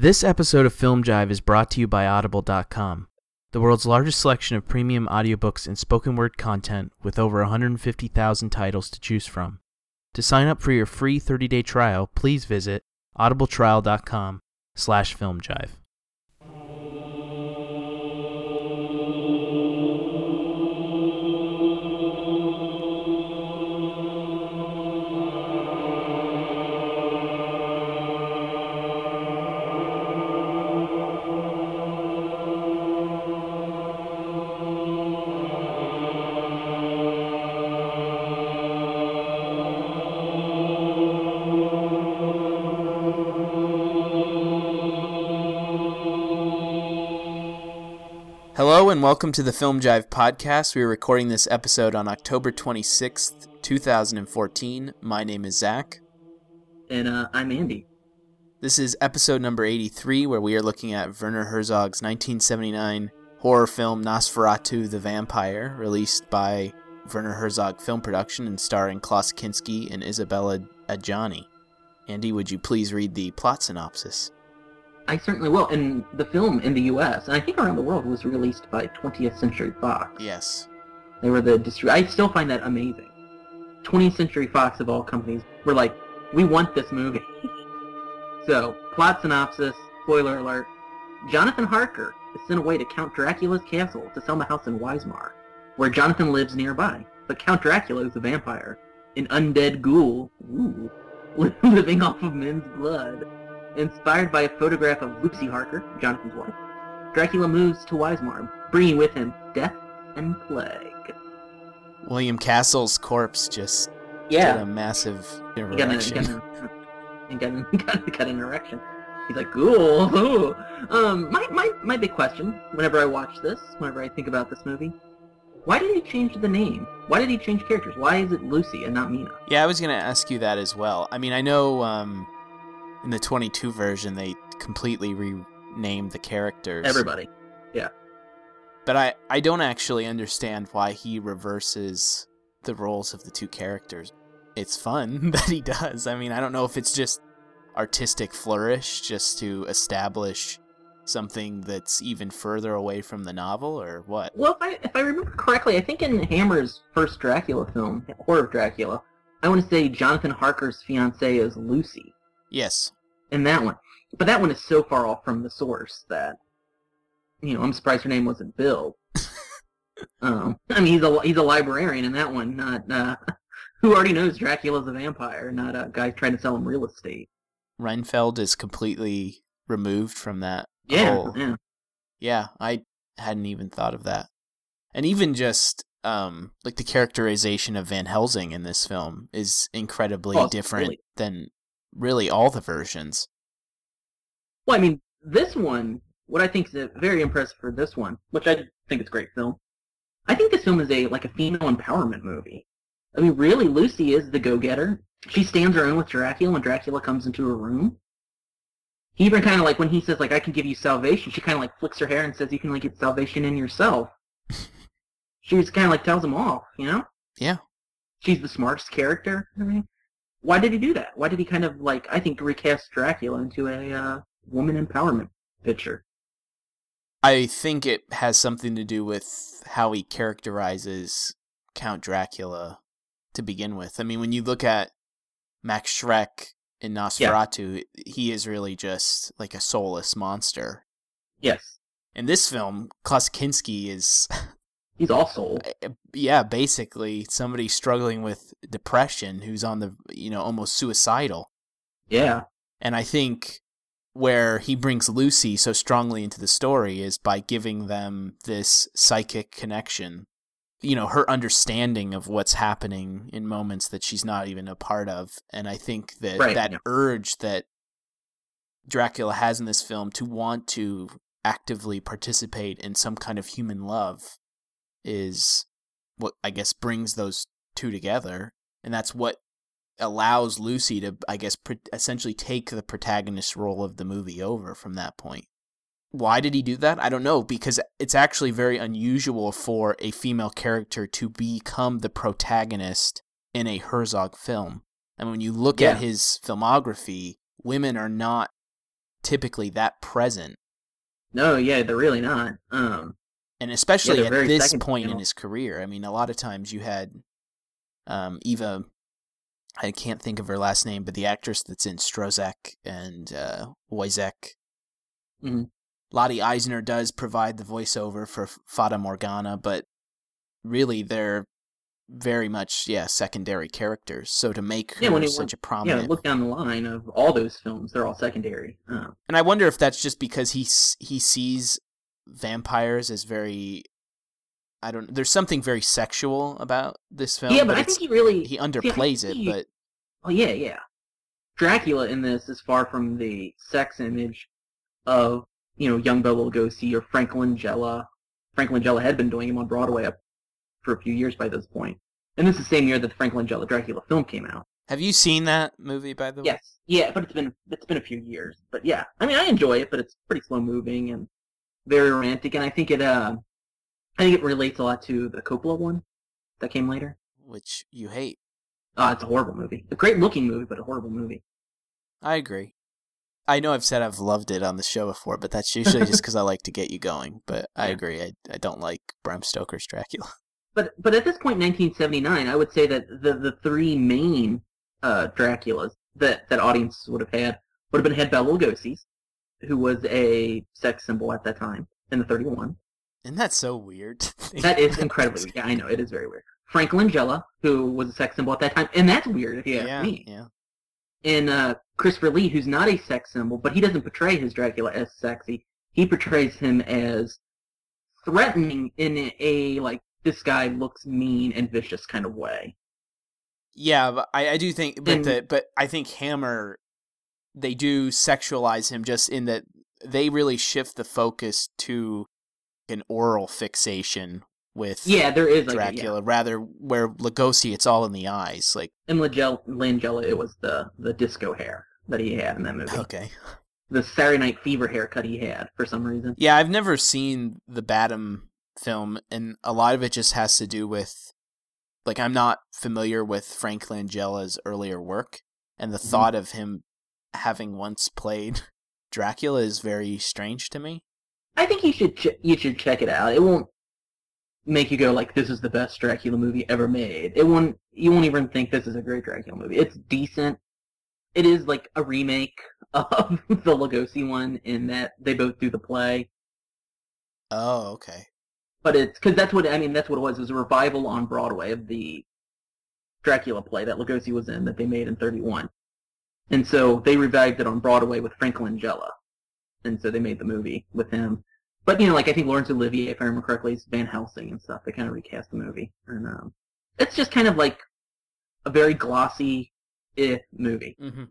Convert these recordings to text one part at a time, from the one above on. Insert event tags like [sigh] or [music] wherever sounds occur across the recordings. This episode of Film Jive is brought to you by Audible.com, the world's largest selection of premium audiobooks and spoken word content with over 150,000 titles to choose from. To sign up for your free 30-day trial, please visit audibletrial.com/filmjive. Hello and welcome to the Film Jive podcast. We are recording this episode on October 26th, 2014. My name is Zach. And I'm Andy. This is episode number 83, where we are looking at Werner Herzog's 1979 horror film Nosferatu the Vampire, released by Werner Herzog Film Production and starring Klaus Kinski and Isabelle Adjani. Andy, would you please read the plot synopsis? I certainly will, and the film in the U.S., and I think around the world, was released by 20th Century Fox. Yes. They were the I still find that amazing. 20th Century Fox, of all companies, were like, we want this movie. So, plot synopsis, spoiler alert, Jonathan Harker is sent away to Count Dracula's castle to sell a house in Wismar, where Jonathan lives nearby, but Count Dracula is a vampire, an undead ghoul, living off of men's blood. Inspired by a photograph of Lucy Harker, Jonathan's wife, Dracula moves to Wismar, bringing with him death and plague. William Castle's corpse just did a massive erection. He got an erection. He's like, ooh. My big question, whenever I watch this, whenever I think about this movie, why did he change the name? Why did he change characters? Why is it Lucy and not Mina? Yeah, I was going to ask you that as well. I mean, I know... in the 22 version, they completely renamed the characters. Everybody, yeah. But I don't actually understand why he reverses the roles of the two characters. It's fun that he does. I mean, I don't know if it's just artistic flourish just to establish something that's even further away from the novel or what. Well, if I remember correctly, I think in Hammer's first Dracula film, Horror of Dracula, I want to say Jonathan Harker's fiancée is Lucy. Yes. And that one. But that one is so far off from the source that, you know, I'm surprised her name wasn't Bill. I mean, he's a librarian in that one, not, who already knows Dracula's a vampire, not a guy trying to sell him real estate. Reinfeld is completely removed from that. Yeah, whole... Yeah, I hadn't even thought of that. And even just, like, the characterization of Van Helsing in this film is incredibly different than... really all the versions. Well, I mean, this one, what I think is very impressive for this one, which I think it's a great film, I think this film is a female empowerment movie. I mean, really, Lucy is the go-getter. She stands her own with Dracula when Dracula comes into her room. He even kind of, like, when he says, like, I can give you salvation, she kind of, like, flicks her hair and says, you can, like, get salvation in yourself. She just kind of, like, tells him off, you know? Yeah. She's the smartest character, I mean. Why did he do that? Why did he kind of, like, I think, recast Dracula into a woman empowerment picture? I think it has something to do with how he characterizes Count Dracula to begin with. I mean, when you look at Max Schreck in Nosferatu, he is really just, like, a soulless monster. Yes. In this film, Klaus Kinski is... He's also... Yeah, basically, somebody struggling with depression who's on the, you know, almost suicidal. Yeah. And I think where he brings Lucy so strongly into the story is by giving them this psychic connection. You know, her understanding of what's happening in moments that she's not even a part of. And I think that urge that Dracula has in this film to want to actively participate in some kind of human love is what, I guess, brings those two together, and that's what allows Lucy to, I guess, essentially take the protagonist role of the movie over from that point. Why did he do that? I don't know, because it's actually very unusual for a female character to become the protagonist in a Herzog film. I mean, when you look at his filmography, women are not typically that present. No, yeah, they're really not. And especially at this point in his career. I mean, a lot of times you had Eva, I can't think of her last name, but the actress that's in Strozek and Woyzek. Mm-hmm. Lottie Eisner does provide the voiceover for Fata Morgana, but really they're very much, secondary characters. So to make her such a prominent... Yeah, look down the line of all those films, they're all secondary. Oh. And I wonder if that's just because he sees vampires as very... I don't know. There's something very sexual about this film. Yeah, but I think he really... He underplays it, but... Oh, yeah. Dracula in this is far from the sex image of, young Bela Lugosi or Frank Langella. Frank Langella had been doing him on Broadway up for a few years by this point. And this is the same year that the Frank Langella Dracula film came out. Have you seen that movie, by the way? Yes. Yeah, but it's been a few years. But yeah, I mean, I enjoy it, but it's pretty slow-moving and very romantic, and I think it... I think it relates a lot to the Coppola one that came later. Which you hate. It's a horrible movie. A great-looking movie, but a horrible movie. I agree. I know I've said I've loved it on the show before, but that's usually just because I like to get you going. But I agree. I don't like Bram Stoker's Dracula. But at this point in 1979, I would say that the three main Draculas that audience would have had Bela Lugosi's, who was a sex symbol at that time, in the 31. Isn't that so weird? That is incredibly weird. Yeah, I know. It is very weird. Frank Langella, who was a sex symbol at that time, and that's weird if you ask me. Yeah. And Christopher Lee, who's not a sex symbol, but he doesn't portray his Dracula as sexy. He portrays him as threatening in a, like, this guy looks mean and vicious kind of way. Yeah, but I do think... But I think Hammer, they do sexualize him just in that they really shift the focus to... an oral fixation with there is Dracula, rather where Lugosi, it's all in the eyes. Like in Langella, it was the disco hair that he had in that movie. Okay, the Saturday Night Fever haircut he had for some reason. Yeah, I've never seen the Badham film, and a lot of it just has to do with like I'm not familiar with Frank Langella's earlier work, and the thought of him having once played Dracula is very strange to me. I think you should check it out. It won't make you go like, "This is the best Dracula movie ever made." You won't even think this is a great Dracula movie. It's decent. It is like a remake of the Lugosi one in that they both do the play. Oh, okay. But it's because that's what it was. It was a revival on Broadway of the Dracula play that Lugosi was in that they made in 1931, and so they revived it on Broadway with Frank Langella, and so they made the movie with him. But, I think Laurence Olivier, if I remember correctly, is Van Helsing and stuff. They kind of recast the movie. And it's just kind of like a very glossy movie. Mm-hmm.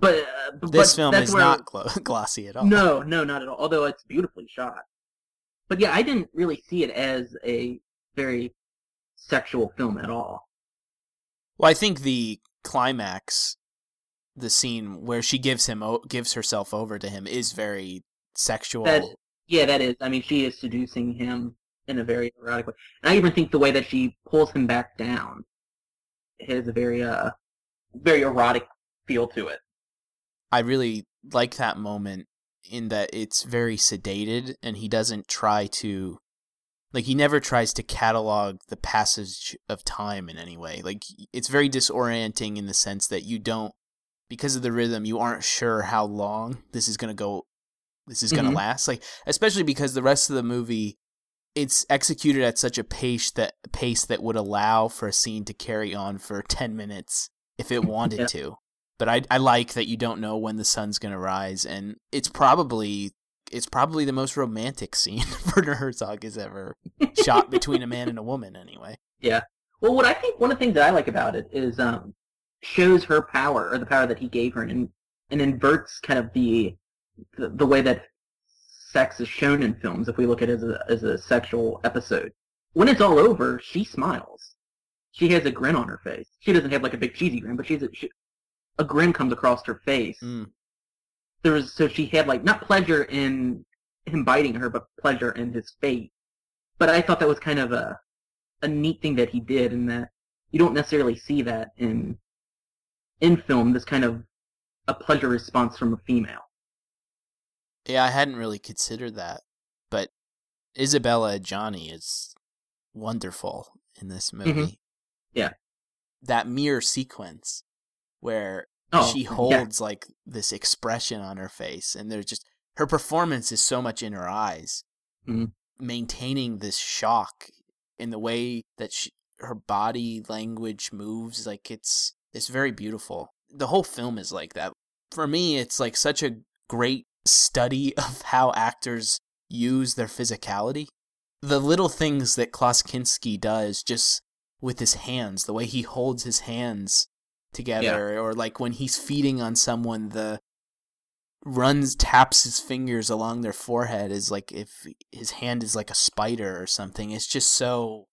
But this film is not glossy at all. No, not at all. Although it's beautifully shot. But yeah, I didn't really see it as a very sexual film at all. Well, I think the climax... the scene where she gives herself over to him is very sexual. That is. I mean, she is seducing him in a very erotic way. And I even think the way that she pulls him back down has a very, very erotic feel to it. I really like that moment in that it's very sedated, and he doesn't try to... like, he never tries to catalog the passage of time in any way. Like, it's very disorienting in the sense that you don't... because of the rhythm, you aren't sure how long this is going to last. Like, especially because the rest of the movie, it's executed at such a pace that would allow for a scene to carry on for 10 minutes if it wanted to. But I like that you don't know when the sun's going to rise, and it's probably the most romantic scene Werner Herzog has ever shot between a man and a woman anyway. Yeah. Well, what I think one of the things that I like about it is shows her power, or the power that he gave her, and inverts kind of the way that sex is shown in films. If we look at it as a sexual episode, when it's all over, she smiles. She has a grin on her face. She doesn't have like a big cheesy grin, but a grin comes across her face. Mm. So she had like not pleasure in him biting her, but pleasure in his fate. But I thought that was kind of a neat thing that he did, and that you don't necessarily see that in film, this kind of a pleasure response from a female. Yeah, I hadn't really considered that, but Isabelle Adjani is wonderful in this movie. Mm-hmm. Yeah. That mirror sequence where she holds like this expression on her face, and there's just her performance is so much in her eyes, mm-hmm. maintaining this shock in the way that her body language moves. Like it's very beautiful. The whole film is like that. For me, it's like such a great study of how actors use their physicality. The little things that Klaus Kinski does just with his hands, the way he holds his hands together, or like when he's feeding on someone, taps his fingers along their forehead is like if his hand is like a spider or something. It's just so,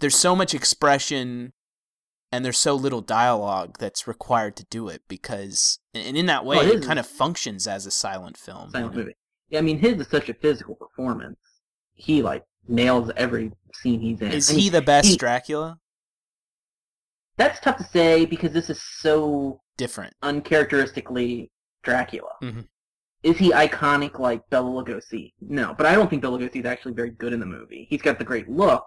there's so much expression and there's so little dialogue that's required to do it, because, and in that way, it kind of functions as a silent film. Movie. Yeah, I mean, his is such a physical performance. He, like, nails every scene he's in. Is he the best Dracula? That's tough to say, because this is so different, uncharacteristically Dracula. Mm-hmm. Is he iconic like Bela Lugosi? No, but I don't think Bela Lugosi is actually very good in the movie. He's got the great look.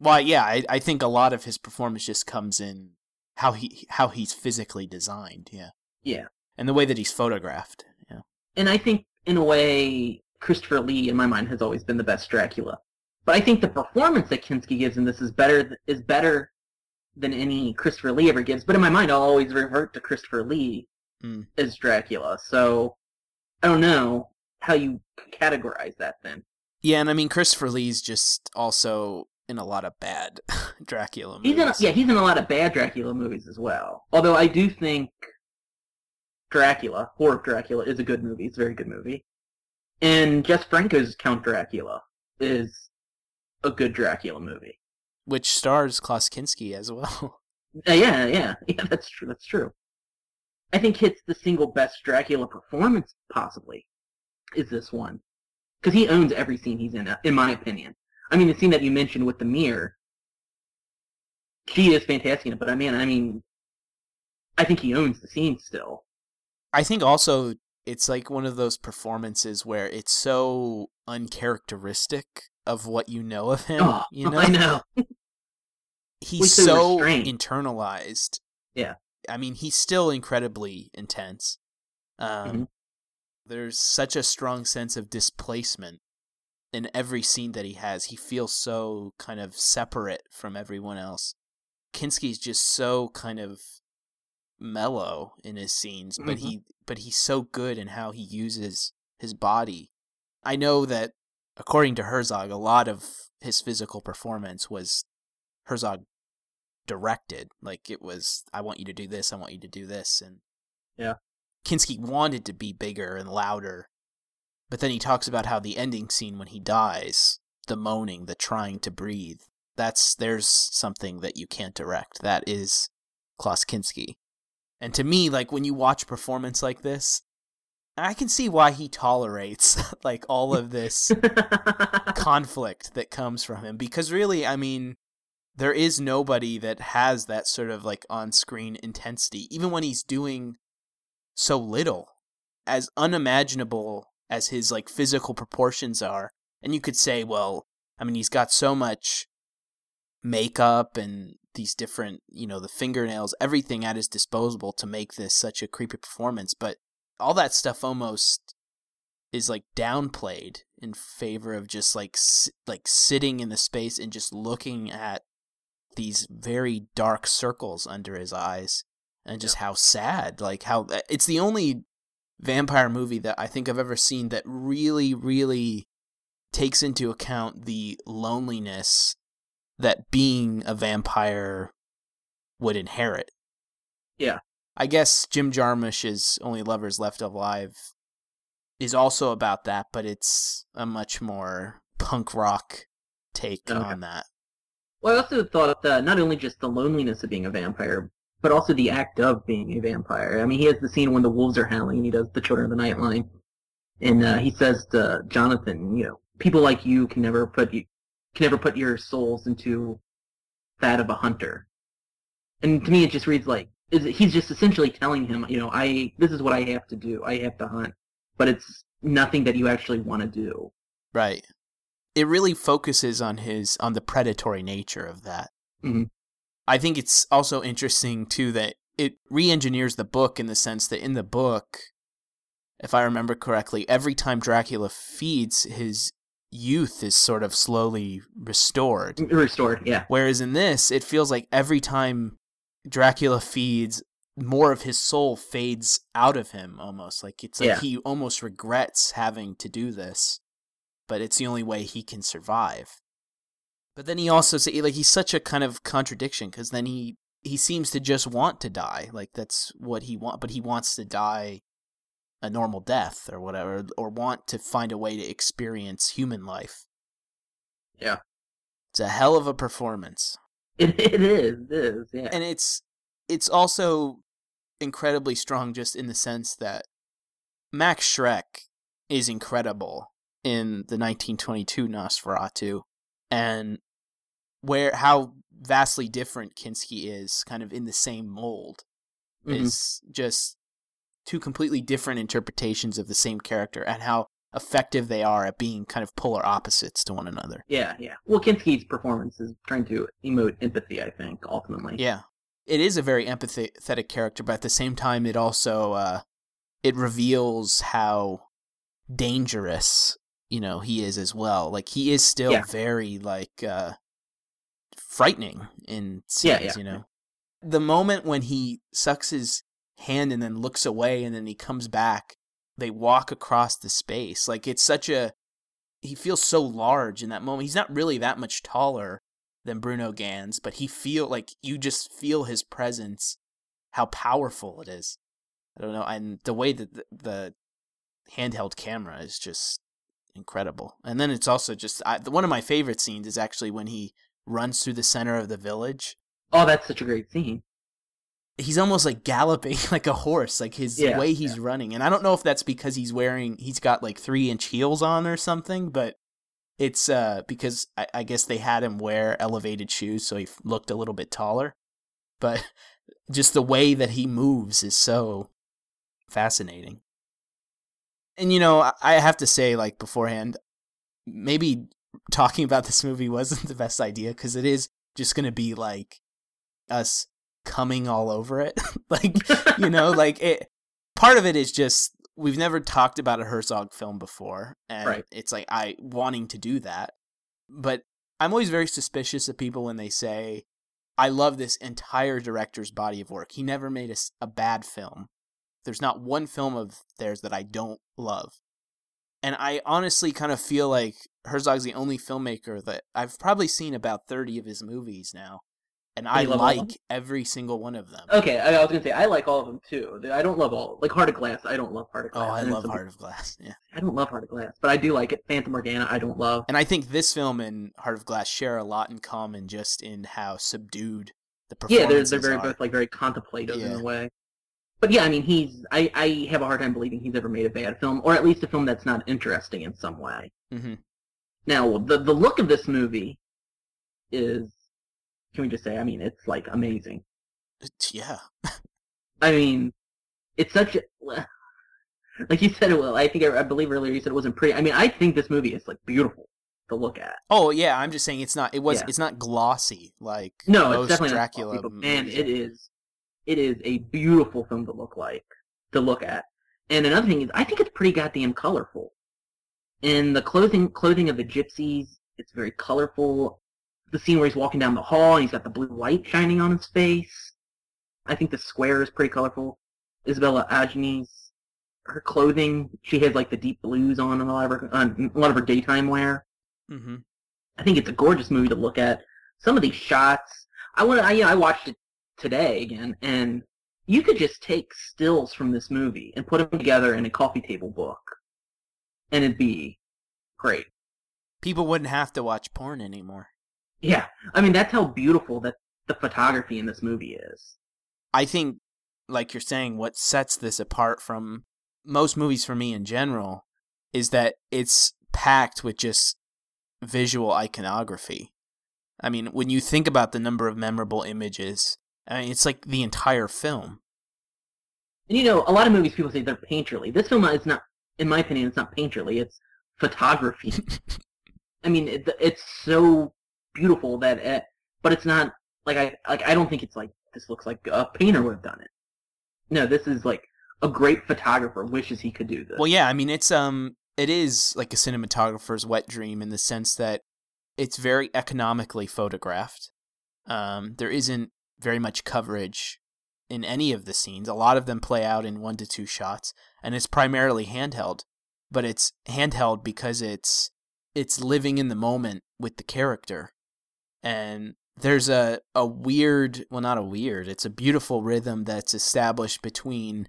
Well, yeah, I think a lot of his performance just comes in how he's physically designed, yeah. Yeah. And the way that he's photographed, yeah. And I think, in a way, Christopher Lee, in my mind, has always been the best Dracula. But I think the performance that Kinski gives in this is better than any Christopher Lee ever gives. But in my mind, I'll always revert to Christopher Lee as Dracula. So, I don't know how you categorize that then. Yeah, and I mean, Christopher Lee's just also in a lot of bad Dracula movies. He's in a lot of bad Dracula movies as well. Although I do think Dracula, Horror of Dracula, is a good movie. It's a very good movie. And Jess Franco's Count Dracula is a good Dracula movie. Which stars Klaus Kinski as well. Yeah, that's true. That's true. I think it's the single best Dracula performance, possibly, is this one. Because he owns every scene he's in my opinion. I mean, the scene that you mentioned with the mirror, she is fantastic in it, but I mean, I think he owns the scene still. I think also it's like one of those performances where it's so uncharacteristic of what you know of him, you know? I know. He's so internalized. Yeah. I mean, he's still incredibly intense. Mm-hmm. There's such a strong sense of displacement in every scene that he has. He feels so kind of separate from everyone else. Kinski's just so kind of mellow in his scenes, but mm-hmm. he's so good in how he uses his body. I know that, according to Herzog, a lot of his physical performance was Herzog directed. Like, it was, I want you to do this, I want you to do this. And yeah, Kinski wanted to be bigger and louder. But then he talks about how the ending scene when he dies, the moaning, the trying to breathe, there's something that you can't direct. That is Klaus Kinski. And to me, like, when you watch a performance like this, I can see why he tolerates, like, all of this conflict that comes from him. Because really, I mean, there is nobody that has that sort of, like, on-screen intensity, even when he's doing so little, as unimaginable as his, like, physical proportions are. And you could say, well, I mean, he's got so much makeup and these different, you know, the fingernails, everything at his disposal to make this such a creepy performance. But all that stuff almost is, like, downplayed in favor of just, like, sitting in the space and just looking at these very dark circles under his eyes and just how sad, like, how it's the only vampire movie that I think I've ever seen that really, really takes into account the loneliness that being a vampire would inherit. Yeah. I guess Jim Jarmusch's Only Lovers Left Alive is also about that, but it's a much more punk rock take on that. Well, I also thought that not only just the loneliness of being a vampire, but also the act of being a vampire. I mean, he has the scene when the wolves are howling, and he does the Children of the Night line. And he says to Jonathan, you know, people like you can never put your souls into that of a hunter. And to me, it just reads like, he's just essentially telling him, you know, this is what I have to do. I have to hunt. but it's nothing that you actually want to do. Right. It really focuses on the predatory nature of that. Mm-hmm. I think it's also interesting, too, that it re-engineers the book in the sense that in the book, if I remember correctly, every time Dracula feeds, his youth is sort of slowly restored. Restored, yeah. Whereas in this, it feels like every time Dracula feeds, more of his soul fades out of him almost. Like it's like he almost regrets having to do this, but it's the only way he can survive. But then he also, like, he's such a kind of contradiction, because then he seems to just want to die. Like, that's what he wants, but he wants to die a normal death or whatever, or want to find a way to experience human life. Yeah. It's a hell of a performance. It is, yeah. And it's also incredibly strong just in the sense that Max Schreck is incredible in the 1922 Nosferatu, and how vastly different Kinski is, kind of in the same mold, mm-hmm. is just two completely different interpretations of the same character, and how effective they are at being kind of polar opposites to one another. Yeah, yeah. Well, Kinski's performance is trying to emote empathy, I think, ultimately. Yeah. It is a very empathetic character, but at the same time, it also it reveals how dangerous, you know, he is as well. Like, he is still very, like, frightening in scenes, you know. The moment when he sucks his hand and then looks away and then he comes back, they walk across the space. Like, it's such a... He feels so large in that moment. He's not really that much taller than Bruno Ganz, but you just feel his presence, how powerful it is. I don't know, and the way that the handheld camera is just incredible. And then it's also just, one of my favorite scenes is actually when he runs through the center of the village. Oh, that's such a great scene. He's almost like galloping like a horse, like his way he's running. And I don't know if that's because he's got like 3-inch heels on or something, but it's because I guess they had him wear elevated shoes, so he looked a little bit taller. But just the way that he moves is so fascinating. And, you know, I have to say, like, beforehand, maybe talking about this movie wasn't the best idea, because it is just going to be, like, us coming all over it. Like, you know, like, part of it is just, we've never talked about a Herzog film before, and it's like, I wanting to do that. But I'm always very suspicious of people when they say, I love this entire director's body of work. He never made a bad film. There's not one film of theirs that I don't love. And I honestly kind of feel like Herzog's the only filmmaker that I've probably seen about 30 of his movies now. And I like every single one of them. Okay, I was going to say, I like all of them, too. I don't love all... Like, Heart of Glass, I don't love Heart of Glass. Oh, I love Heart of Glass, yeah. I don't love Heart of Glass, but I do like it. Fata Morgana, I don't love. And I think this film and Heart of Glass share a lot in common just in how subdued the performances are. Yeah, they're very, both, like, very contemplative in a way. But yeah, I mean, I have a hard time believing he's ever made a bad film, or at least a film that's not interesting in some way. Mm-hmm. Now, the look of this movie is... Can we just say, I mean, it's, like, amazing. Yeah. I mean, it's such a... Like you said, I believe earlier you said it wasn't pretty. I mean, I think this movie is, like, beautiful to look at. Oh, yeah, I'm just saying it's not glossy, like no, most it's definitely Dracula not glossy, but, man, it is a beautiful film to look at. And another thing is, I think it's pretty goddamn colorful. And the clothing of the gypsies, it's very colorful. The scene where he's walking down the hall and he's got the blue light shining on his face. I think the square is pretty colorful. Isabelle Adjani's, her clothing, she has like the deep blues on a lot of her daytime wear. Mm-hmm. I think it's a gorgeous movie to look at. Some of these shots, I watched it today again, and you could just take stills from this movie and put them together in a coffee table book, and it'd be great. People wouldn't have to watch porn anymore. Yeah, I mean, that's how beautiful that the photography in this movie is. I think, like you're saying, what sets this apart from most movies for me in general is that it's packed with just visual iconography. I mean, when you think about the number of memorable images, I mean, it's like the entire film. And, you know, a lot of movies people say they're painterly. This film is not, in my opinion, it's not painterly, it's photography. I mean, it's so beautiful that, but it's not, I don't think it's like, this looks like a painter would have done it. No, this is like, a great photographer wishes he could do this. Well, yeah, I mean, it's, it is like a cinematographer's wet dream in the sense that it's very economically photographed. There isn't very much coverage in any of the scenes. A lot of them play out in 1 to 2 shots, and it's primarily handheld. But it's handheld because it's living in the moment with the character. And there's a weird, well, not a weird, it's a beautiful rhythm that's established between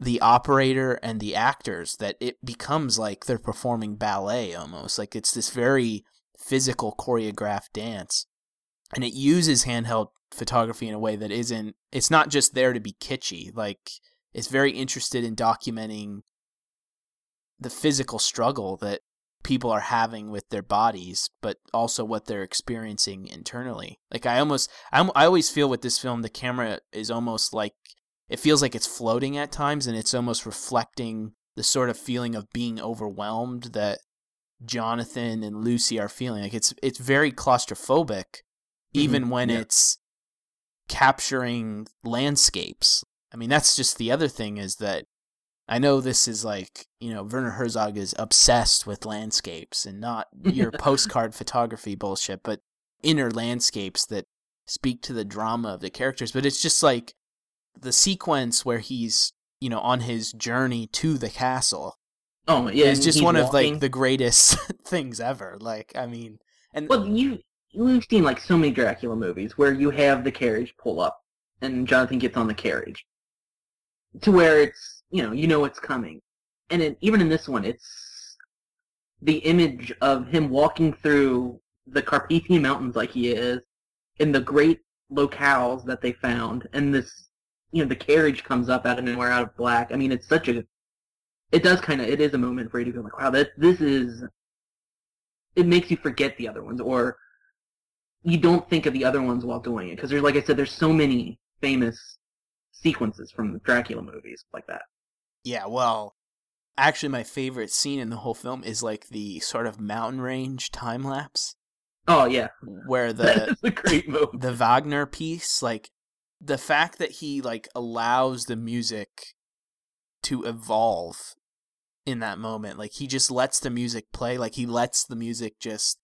the operator and the actors, that it becomes like they're performing ballet almost. Like it's this very physical choreographed dance, and it uses handheld photography in a way that isn't, it's not just there to be kitschy. Like it's very interested in documenting the physical struggle that people are having with their bodies, but also what they're experiencing internally. Like I always feel with this film, the camera is almost like, it feels like it's floating at times, and it's almost reflecting the sort of feeling of being overwhelmed that Jonathan and Lucy are feeling. Like it's very claustrophobic, even when it's capturing landscapes. I mean, that's just the other thing, is that I know this is like, you know, Werner Herzog is obsessed with landscapes and not your postcard photography bullshit, but inner landscapes that speak to the drama of the characters. But it's just like the sequence where he's, you know, on his journey to the castle. Oh, yeah. It's just one of like the greatest things ever. Like, I mean, and well, you've seen like so many Dracula movies where you have the carriage pull up and Jonathan gets on the carriage to where it's, you know it's coming. And even in this one, it's the image of him walking through the Carpathian Mountains like he is, in the great locales that they found, and this, you know, the carriage comes up out of nowhere, out of black. I mean, it's such a, it does kind of, it is a moment for you to go like, wow, this is, it makes you forget the other ones, or you don't think of the other ones while doing it, because there's, like I said, there's so many famous sequences from the Dracula movies like that. Yeah, well, actually my favorite scene in the whole film is like the sort of mountain range time lapse. Oh, yeah. Where that is a great moment. The Wagner piece, like the fact that he like allows the music to evolve in that moment. Like he just lets the music play, like he lets the music just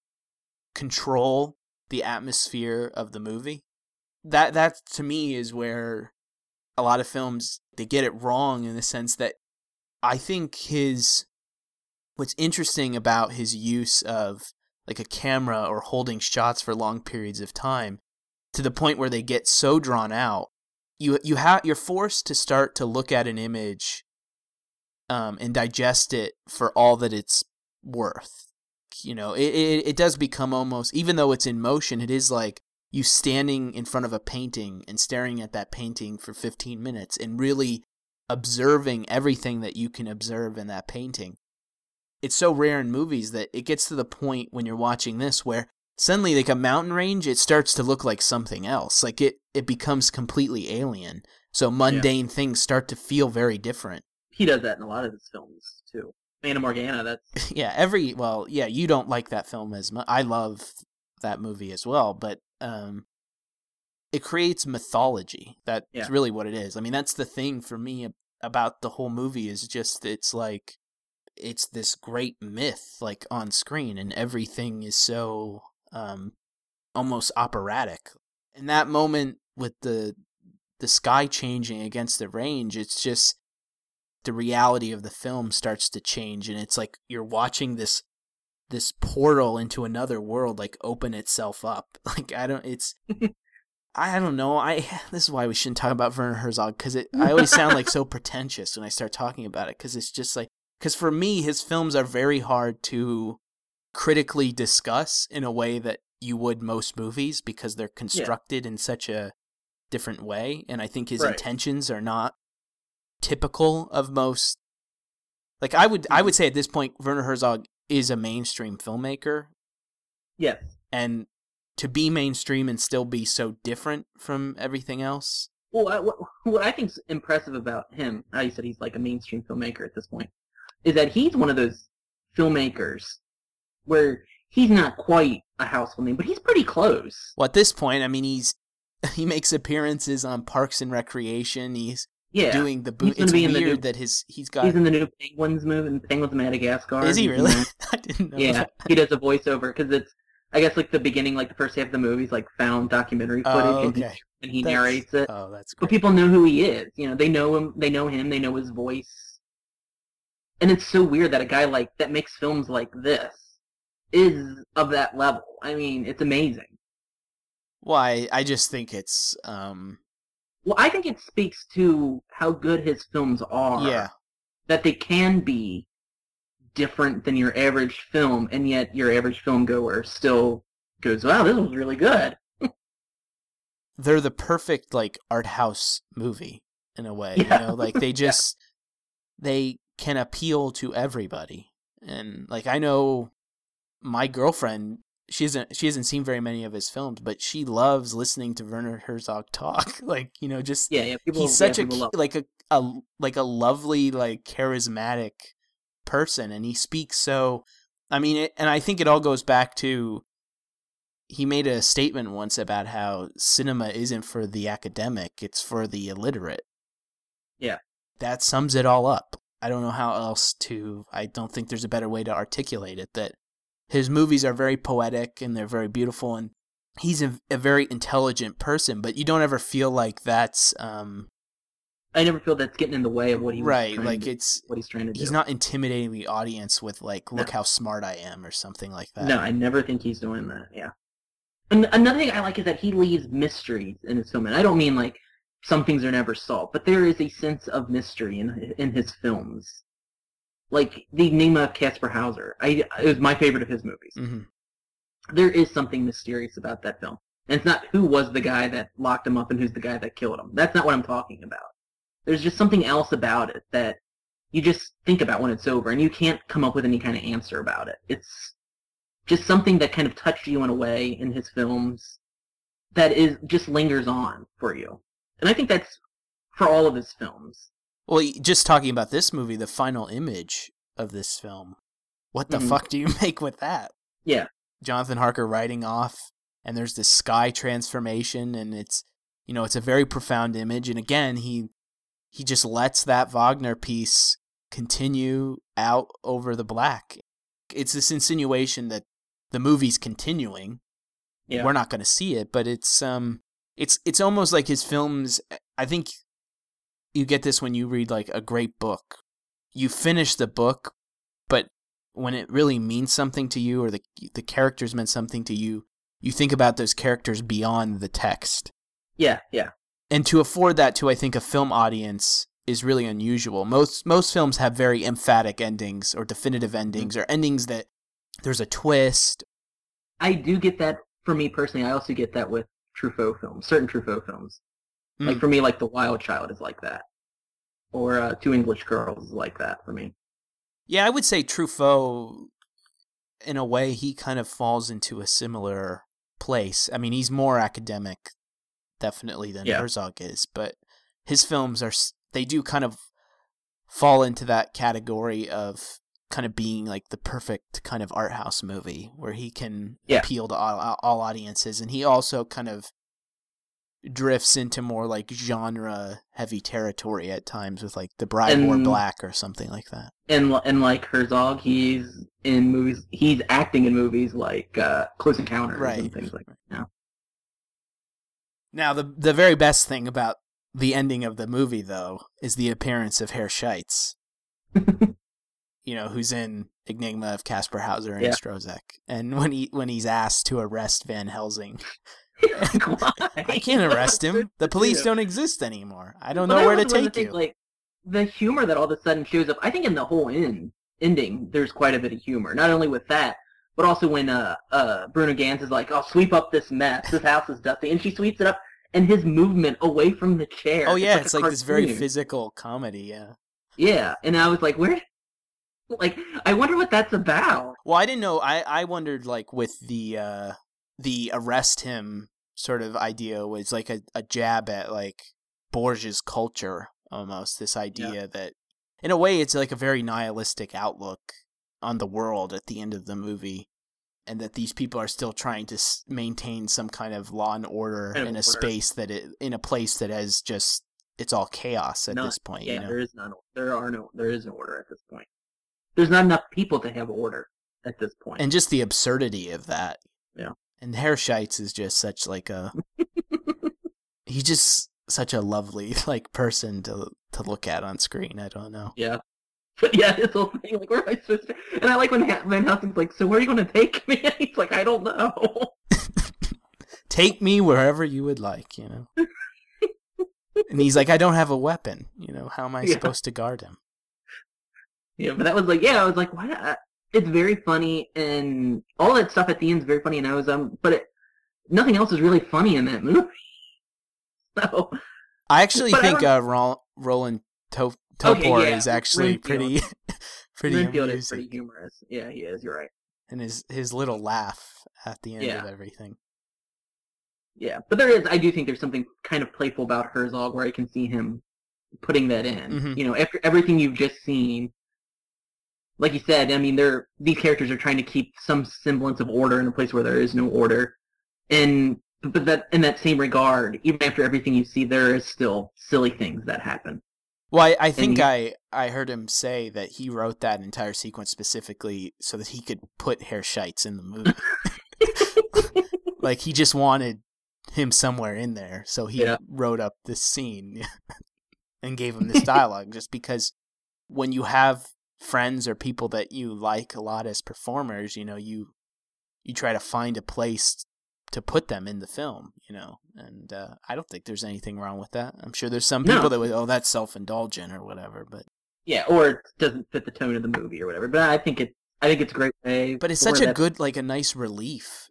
control the atmosphere of the movie. That to me is where a lot of films, they get it wrong, in the sense that I think what's interesting about his use of like a camera or holding shots for long periods of time, to the point where they get so drawn out, you're forced to start to look at an image and digest it for all that it's worth. You know, it does become almost, even though it's in motion, it is like you standing in front of a painting and staring at that painting for 15 minutes and really observing everything that you can observe in that painting. It's so rare in movies that it gets to the point when you're watching this where suddenly, like a mountain range, it starts to look like something else. Like it becomes completely alien. So mundane things start to feel very different. He does that in a lot of his films too. Fata Morgana, that's... you don't like that film as much. I love that movie as well, but it creates mythology. That's really what it is. I mean, that's the thing for me about the whole movie, is just it's this great myth like on screen, and everything is so almost operatic. And that moment with the sky changing against the range, it's just the reality of the film starts to change, and it's like you're watching this portal into another world like open itself up. Like this is why we shouldn't talk about Werner Herzog, because I always sound like so pretentious when I start talking about it, because it's just like, because for me his films are very hard to critically discuss in a way that you would most movies, because they're constructed in such a different way, and I think his intentions are not typical of most, like I would say at this point Werner Herzog is a mainstream filmmaker. Yes. And to be mainstream and still be so different from everything else. Well, what I think's impressive about him, how you said he's like a mainstream filmmaker at this point, is that he's one of those filmmakers where he's not quite a household name, but he's pretty close. Well, at this point, I mean, he makes appearances on Parks and Recreation. He's in the new Penguins of Madagascar. Is he really? I didn't know. Yeah, that. He does a voiceover because it's, I guess, like the beginning, like the first half of the movie is like found documentary footage, and he narrates it. Oh, that's great. But people know who he is. You know, they know him. They know him. They know his voice. And it's so weird that a guy like that makes films like this is of that level. I mean, it's amazing. Well, I just think it's... Well, I think it speaks to how good his films are. Yeah. That they can be different than your average film, and yet your average film goer still goes, wow, this was really good. They're the perfect, like, art house movie, in a way. Yeah. You know, like, they just... yeah. They can appeal to everybody. And, like, I know... my girlfriend, she hasn't seen very many of his films, but she loves listening to Werner Herzog talk. Like, you know, just he's such a lovely, like, charismatic person, and he speaks so. I mean, and I think it all goes back to, he made a statement once about how cinema isn't for the academic; it's for the illiterate. Yeah, that sums it all up. I don't know how else to. I don't think there's a better way to articulate it. That. His movies are very poetic and they're very beautiful, and he's a very intelligent person, but you don't ever feel like that's... I never feel that's getting in the way of what he's trying to do. He's not intimidating the audience with, like, look how smart I am or something like that. No, I never think he's doing that, yeah. And another thing I like is that he leaves mysteries in his film, and I don't mean, like, some things are never solved, but there is a sense of mystery in his films. Like, the name of Caspar Hauser, it was my favorite of his movies. Mm-hmm. There is something mysterious about that film. And it's not who was the guy that locked him up and who's the guy that killed him. That's not what I'm talking about. There's just something else about it that you just think about when it's over, and you can't come up with any kind of answer about it. It's just something that kind of touched you in a way in his films that is just lingers on for you. And I think that's for all of his films. Well, just talking about this movie, the final image of this film, what the fuck do you make with that? Yeah. Jonathan Harker riding off, and there's this sky transformation, and it's, you know, it's a very profound image. And again, he just lets that Wagner piece continue out over the black. It's this insinuation that the movie's continuing. Yeah. We're not going to see it, but it's almost like his films, I think... You get this when you read, like, a great book. You finish the book, but when it really means something to you, or the characters meant something to you, you think about those characters beyond the text. Yeah, yeah. And to afford that to, I think, a film audience is really unusual. Most films have very emphatic endings or definitive endings, or endings that there's a twist. I do get that for me personally. I also get that with Truffaut films, certain Truffaut films. Like, for me, like, The Wild Child is like that. Or Two English Girls is like that for me. Yeah, I would say Truffaut, in a way, he kind of falls into a similar place. I mean, he's more academic, definitely, than Herzog is. But his films are, they do kind of fall into that category of kind of being, like, the perfect kind of art house movie, where he can appeal to all audiences. And he also kind of drifts into more, like, genre heavy territory at times with, like, The Bride Wore Black or something like that. And like Herzog, he's acting in movies like Close Encounters and things like that. Yeah. Now the very best thing about the ending of the movie, though, is the appearance of Herr Scheitz. You know, who's in Enigma of Caspar Hauser and Strozek. And when he's asked to arrest Van Helsing, I can't arrest him. The police don't exist anymore. I don't know where to take you. Like, the humor that all of a sudden shows up, I think in the whole ending, there's quite a bit of humor. Not only with that, but also when Bruno Ganz is like, I'll sweep up this mess. This house is dusty. And she sweeps it up, and his movement away from the chair. Oh, yeah, it's like this very physical comedy, yeah. Yeah, and I was like, where... Like, I wonder what that's about. Well, I didn't know. I wondered, like, with the arrest him sort of idea was like a jab at, like, Borges' culture, almost, this idea that in a way, it's like a very nihilistic outlook on the world at the end of the movie, and that these people are still trying to maintain some kind of law and order in a space that in a place that has just, it's all chaos at this point. Yeah, you know? There is no order at this point. There's not enough people to have order at this point. And just the absurdity of that. Yeah. And Herr Scheitz is just such like a, he's just such a lovely like person to look at on screen. I don't know. Yeah. But yeah, his whole thing, like, where my sister? And I like when Van Helsing's like, so where are you going to take me? And he's like, I don't know. Take me wherever you would like, you know. And he's like, I don't have a weapon. You know, how am I supposed to guard him? Yeah, but that was like, yeah, I was like, why? It's very funny, and all that stuff at the end is very funny, and I was, but nothing else is really funny in that movie. So I actually think Roland Topor is actually Renfield is pretty humorous. Yeah, he is. You're right. And his little laugh at the end of everything. Yeah, but I do think there's something kind of playful about Herzog where I can see him putting that in. Mm-hmm. You know, after everything you've just seen, like you said, I mean, these characters are trying to keep some semblance of order in a place where there is no order. And but that in that same regard, even after everything you see, there is still silly things that happen. Well, I think I heard him say that he wrote that entire sequence specifically so that he could put Herr Scheitz in the movie. Like, he just wanted him somewhere in there, so he wrote up this scene and gave him this dialogue, just because when you have friends or people that you like a lot as performers, you know, you try to find a place to put them in the film, you know, and I don't think there's anything wrong with that. I'm sure there's some people that would, oh, that's self-indulgent or whatever, but yeah, or it doesn't fit the tone of the movie or whatever. But I think it's a great way. But it's such a good, like, a nice relief.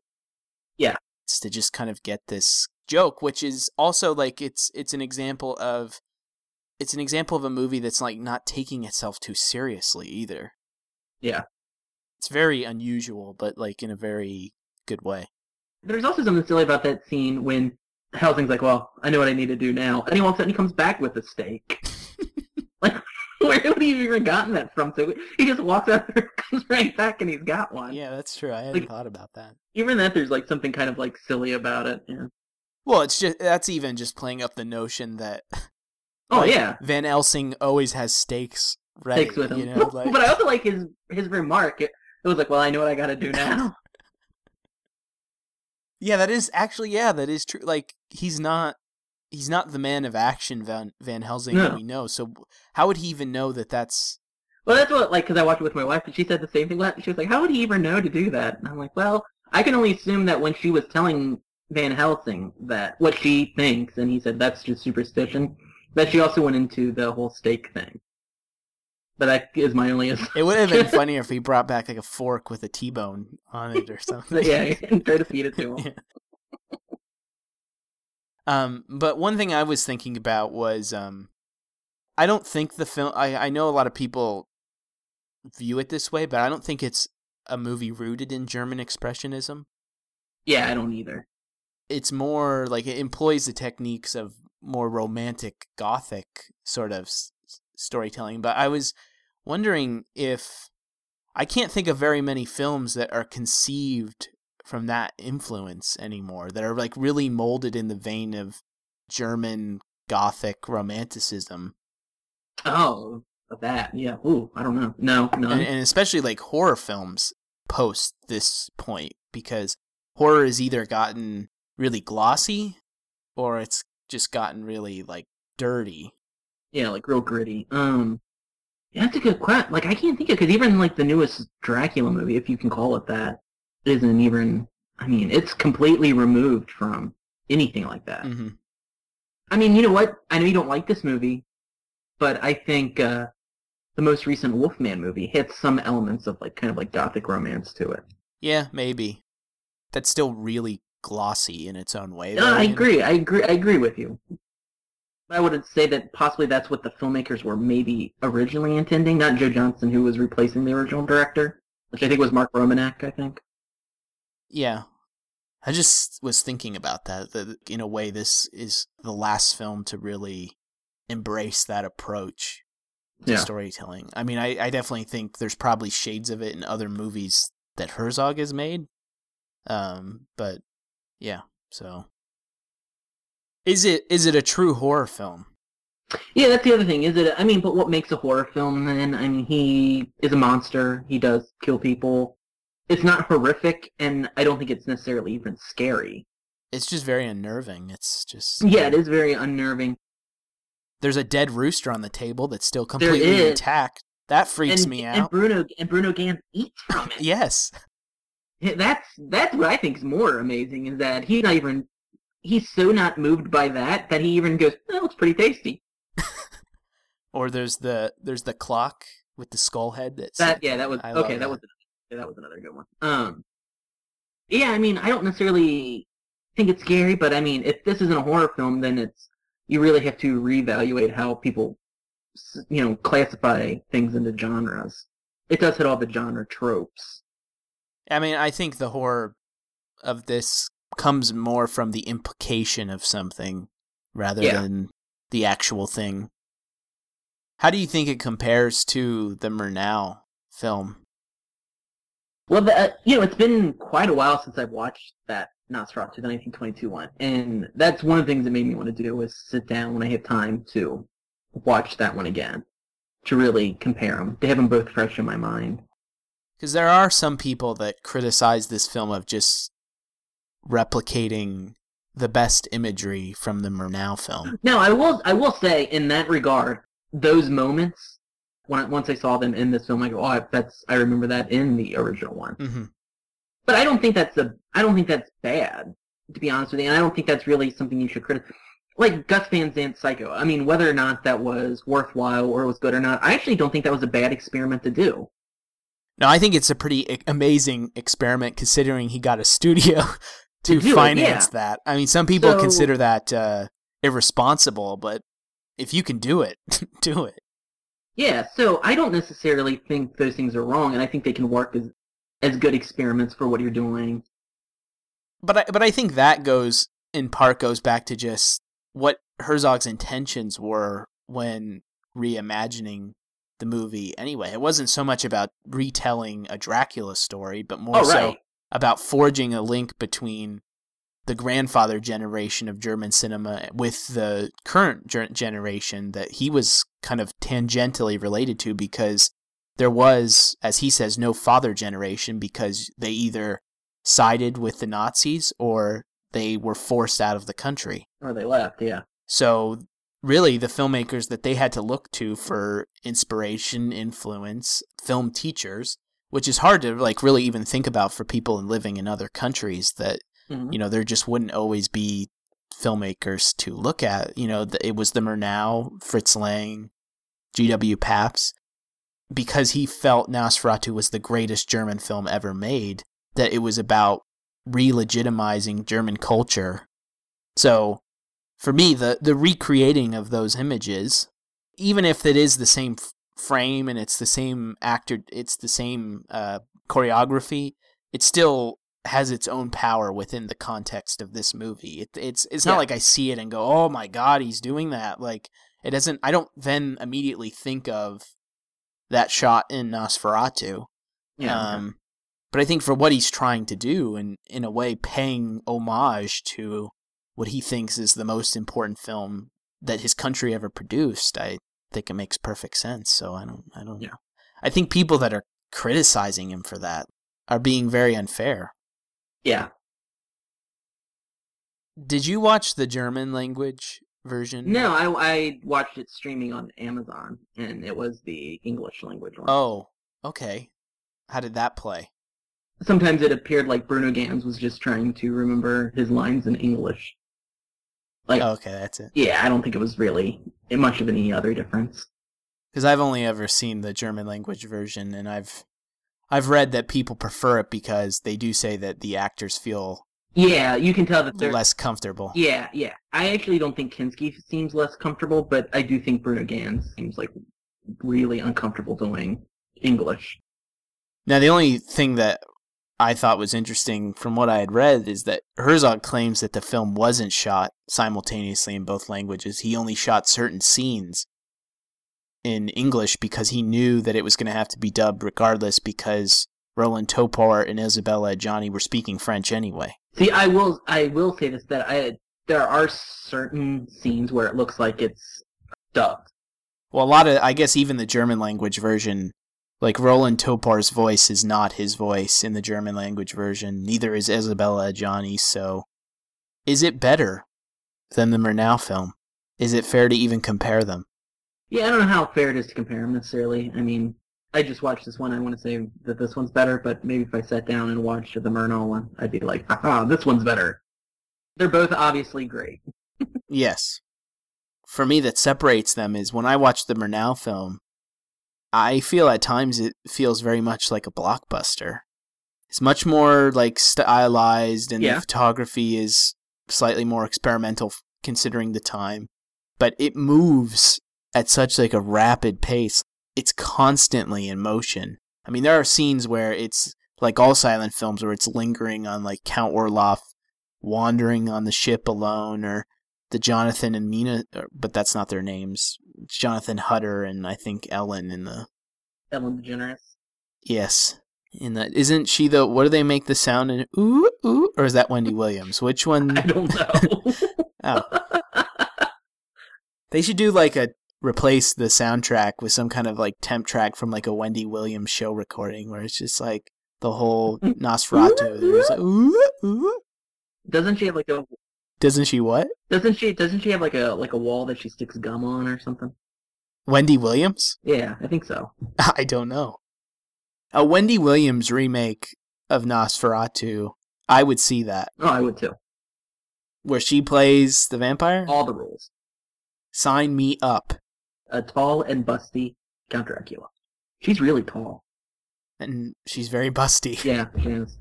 Yeah, it's to just kind of get this joke, which is also like it's an example of a movie that's like not taking itself too seriously either. Yeah, it's very unusual, but like in a very good way. There's also something silly about that scene when Helsing's like, well, I know what I need to do now. And he all of a sudden he comes back with a steak. Like, where would he have even gotten that from? So he just walks out there, comes right back, and he's got one. Yeah, that's true. I hadn't thought about that. Even that, there's like something kind of like silly about it. Yeah. Well, it's just, that's even just playing up the notion that Van Helsing always has steaks ready. Steaks with him. You know, like... But I also like his remark. It was like, well, I know what I got to do now. Yeah, that is true. Like, he's not the man of action, Van Helsing, that we know. So how would he even know that that's... Well, that's what, like, because I watched it with my wife, and she said the same thing. She was like, how would he even know to do that? And I'm like, well, I can only assume that when she was telling Van Helsing that, what she thinks, and he said that's just superstition, that she also went into the whole steak thing. But that is my only assumption. It would have been funnier if he brought back like a fork with a T-bone on it or something. Yeah, and try to feed it to him. Yeah. But one thing I was thinking about was, I don't think the film, I know a lot of people view it this way, but I don't think it's a movie rooted in German expressionism. Yeah, I don't either. It's more like it employs the techniques of more romantic Gothic sort of storytelling, but I was wondering if I can't think of very many films that are conceived from that influence anymore, that are like really molded in the vein of German Gothic romanticism. Oh, that, yeah. Ooh, I don't know. No, no. And especially like horror films post this point, because horror has either gotten really glossy or it's just gotten really like dirty. Yeah, like real gritty. Yeah, that's a good question. Like, I can't think of, because even like the newest Dracula movie, if you can call it that, isn't even. I mean, it's completely removed from anything like that. Mm-hmm. I mean, you know what? I know you don't like this movie, but I think the most recent Wolfman movie had some elements of like kind of like Gothic romance to it. Yeah, maybe. That's still really glossy in its own way. No, I agree. I agree with you. I would say that possibly that's what the filmmakers were maybe originally intending, not Joe Johnston, who was replacing the original director, which I think was Mark Romanek, I think. Yeah. I just was thinking about that in a way, this is the last film to really embrace that approach. yeah. storytelling. I mean, I definitely think there's probably shades of it in other movies that Herzog has made. But yeah, so is it a true horror film? Yeah, that's the other thing. Is it? I mean, but what makes a horror film then? I mean, he is a monster. He does kill people. It's not horrific, and I don't think it's necessarily even scary. It's just very unnerving. It's just... Yeah, it is very unnerving. There's a dead rooster on the table that's still completely intact. That freaks me out. And Bruno Ganz eats from it. Yes. That's what I think is more amazing, is that he's not even... He's so not moved by that he even goes, that looks pretty tasty. Or there's the clock with the skull head that was another good one. Yeah, I mean, I don't necessarily think it's scary, but I mean, if this isn't a horror film, then you really have to reevaluate how people, you know, classify things into genres. It does hit all the genre tropes. I mean, I think the horror of this comes more from the implication of something rather than the actual thing. How do you think it compares to the Murnau film? Well, you know, it's been quite a while since I've watched that Nosferatu, the 1922 one, and that's one of the things that made me want to do is sit down when I have time to watch that one again, to really compare them, to have them both fresh in my mind. Because there are some people that criticize this film of just replicating the best imagery from the Murnau film. No, I will say in that regard, those moments, once I saw them in this film, I go, oh, I remember that in the original one. Mm-hmm. But I don't think that's bad, to be honest with you, and I don't think that's really something you should criticize. Like Gus Van Sant's Psycho, I mean, whether or not that was worthwhile or it was good or not, I actually don't think that was a bad experiment to do. No, I think it's a pretty amazing experiment considering he got a studio to finance that. I mean, some people consider that irresponsible, but if you can do it, do it. Yeah, so I don't necessarily think those things are wrong, and I think they can work as good experiments for what you're doing. But I think that goes back to just what Herzog's intentions were when reimagining the movie anyway. It wasn't so much about retelling a Dracula story, but more so about forging a link between the grandfather generation of German cinema with the current generation that he was kind of tangentially related to, because there was, as he says, no father generation, because they either sided with the Nazis or they were forced out of the country. Or they left, yeah. So really the filmmakers that they had to look to for inspiration, influence, film teachers, which is hard to like really even think about for people living in other countries that, you know, there just wouldn't always be filmmakers to look at. You know, it was the Murnau, Fritz Lang, G.W. Pabst, because he felt Nosferatu was the greatest German film ever made, that it was about re-legitimizing German culture. So for me, the recreating of those images, even if it is the same frame and it's the same actor, it's the same choreography, it still has its own power within the context of this movie. It's not like I see it and go, oh my god, he's doing that. Like, it doesn't, I don't then immediately think of that shot in Nosferatu. Yeah. But I think for what he's trying to do, and in a way paying homage to what he thinks is the most important film that his country ever produced, I think it makes perfect sense. So I don't know. I think people that are criticizing him for that are being very unfair. Yeah. Did you watch the German language version? No, I watched it streaming on Amazon, and it was the English language one. Oh, okay. How did that play? Sometimes it appeared like Bruno Ganz was just trying to remember his lines in English. Like, okay, that's it. Yeah, I don't think it was really much of any other difference. Because I've only ever seen the German language version, and I've read that people prefer it because they do say that the actors feel you can tell that they're less comfortable. Yeah, yeah. I actually don't think Kinski seems less comfortable, but I do think Bruno Ganz seems like really uncomfortable doing English. Now, the only thing that I thought was interesting from what I had read is that Herzog claims that the film wasn't shot simultaneously in both languages. He only shot certain scenes. in English because he knew that it was going to have to be dubbed regardless, because Roland Topor and Isabelle Adjani were speaking French anyway. See, I will say this, that there are certain scenes where it looks like it's dubbed. Well, a lot of, I guess even the German language version, like Roland Topor's voice is not his voice in the German language version, neither is Isabelle Adjani, so is it better than the Murnau film? Is it fair to even compare them? Yeah, I don't know how fair it is to compare them necessarily. I mean, I just watched this one. I want to say that this one's better, but maybe if I sat down and watched the Murnau one, I'd be like, haha, this one's better. They're both obviously great. Yes. For me, that separates them is when I watch the Murnau film, I feel at times it feels very much like a blockbuster. It's much more like stylized, and the photography is slightly more experimental considering the time, but it moves at such like a rapid pace. It's constantly in motion. I mean, there are scenes where it's like all silent films where it's lingering on like Count Orloff wandering on the ship alone, or the Jonathan and Mina, but that's not their names. It's Jonathan Hutter and I think Ellen in the... Ellen DeGeneres? Yes. In the, isn't she the... What do they make the sound in? Ooh, ooh? Or is that Wendy Williams? Which one? I don't know. Oh. They should do like a... replace the soundtrack with some kind of like temp track from like a Wendy Williams show recording where it's just like the whole Nosferatu. There's like, ooh, ooh. Doesn't she have like a... Doesn't she what? Doesn't she have like a wall that she sticks gum on or something? Wendy Williams? Yeah, I think so. I don't know. A Wendy Williams remake of Nosferatu, I would see that. Oh, I would too. Where she plays the vampire? All the roles. Sign me up. A tall and busty Count Dracula. She's really tall. And she's very busty. Yeah, she is.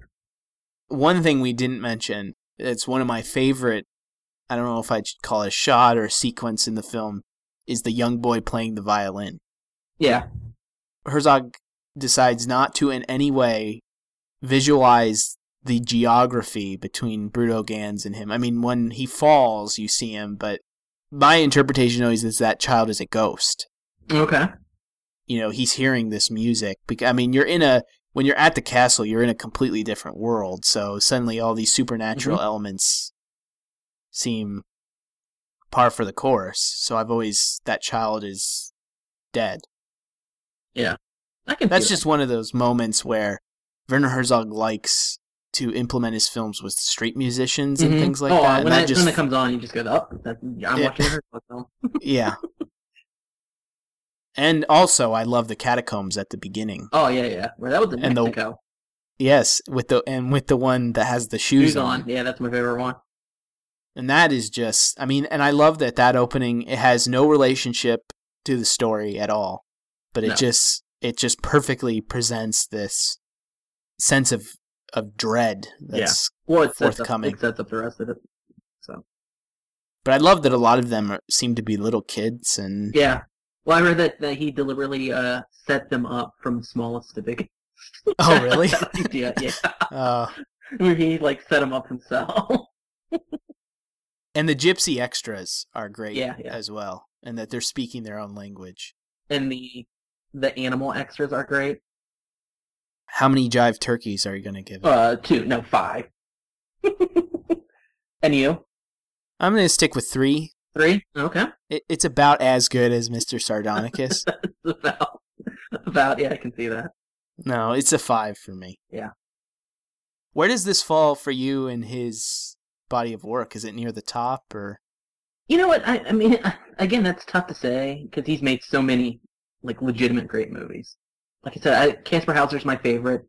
One thing we didn't mention, it's one of my favorite, I don't know if I should call it a shot or a sequence in the film, is the young boy playing the violin. Yeah. Herzog decides not to in any way visualize the geography between Bruno Ganz and him. I mean, when he falls, you see him, but my interpretation always is that child is a ghost. Okay. You know, he's hearing this music. I mean, when you're at the castle, you're in a completely different world. So suddenly all these supernatural elements seem par for the course. So that child is dead. Yeah. That's just one of those moments where Werner Herzog likes to implement his films with street musicians and things like that. When it comes on, you just go, I'm watching her film. Yeah. And also, I love the catacombs at the beginning. Oh, yeah. Well, that was in Mexico. Yes, with the one that has the shoes on. Yeah, that's my favorite one. And that is just, I mean, and I love that opening, it has no relationship to the story at all. But it just perfectly presents this sense of dread that's forthcoming. It sets up the rest of it. So. But I love that a lot of them seem to be little kids. And yeah. Well, I read that he deliberately set them up from smallest to biggest. Oh, really? Yeah. He, set them up himself. And the gypsy extras are great as well, and that they're speaking their own language. And the animal extras are great. How many jive turkeys are you going to give? 5. And you? I'm going to stick with 3. 3? Okay. It's about as good as Mr. Sardonicus. about, yeah, I can see that. No, it's a 5 for me. Yeah. Where does this fall for you in his body of work? Is it near the top, or? You know what? I mean, again, that's tough to say because he's made so many legitimate great movies. Like I said, Caspar Hauser's my favorite,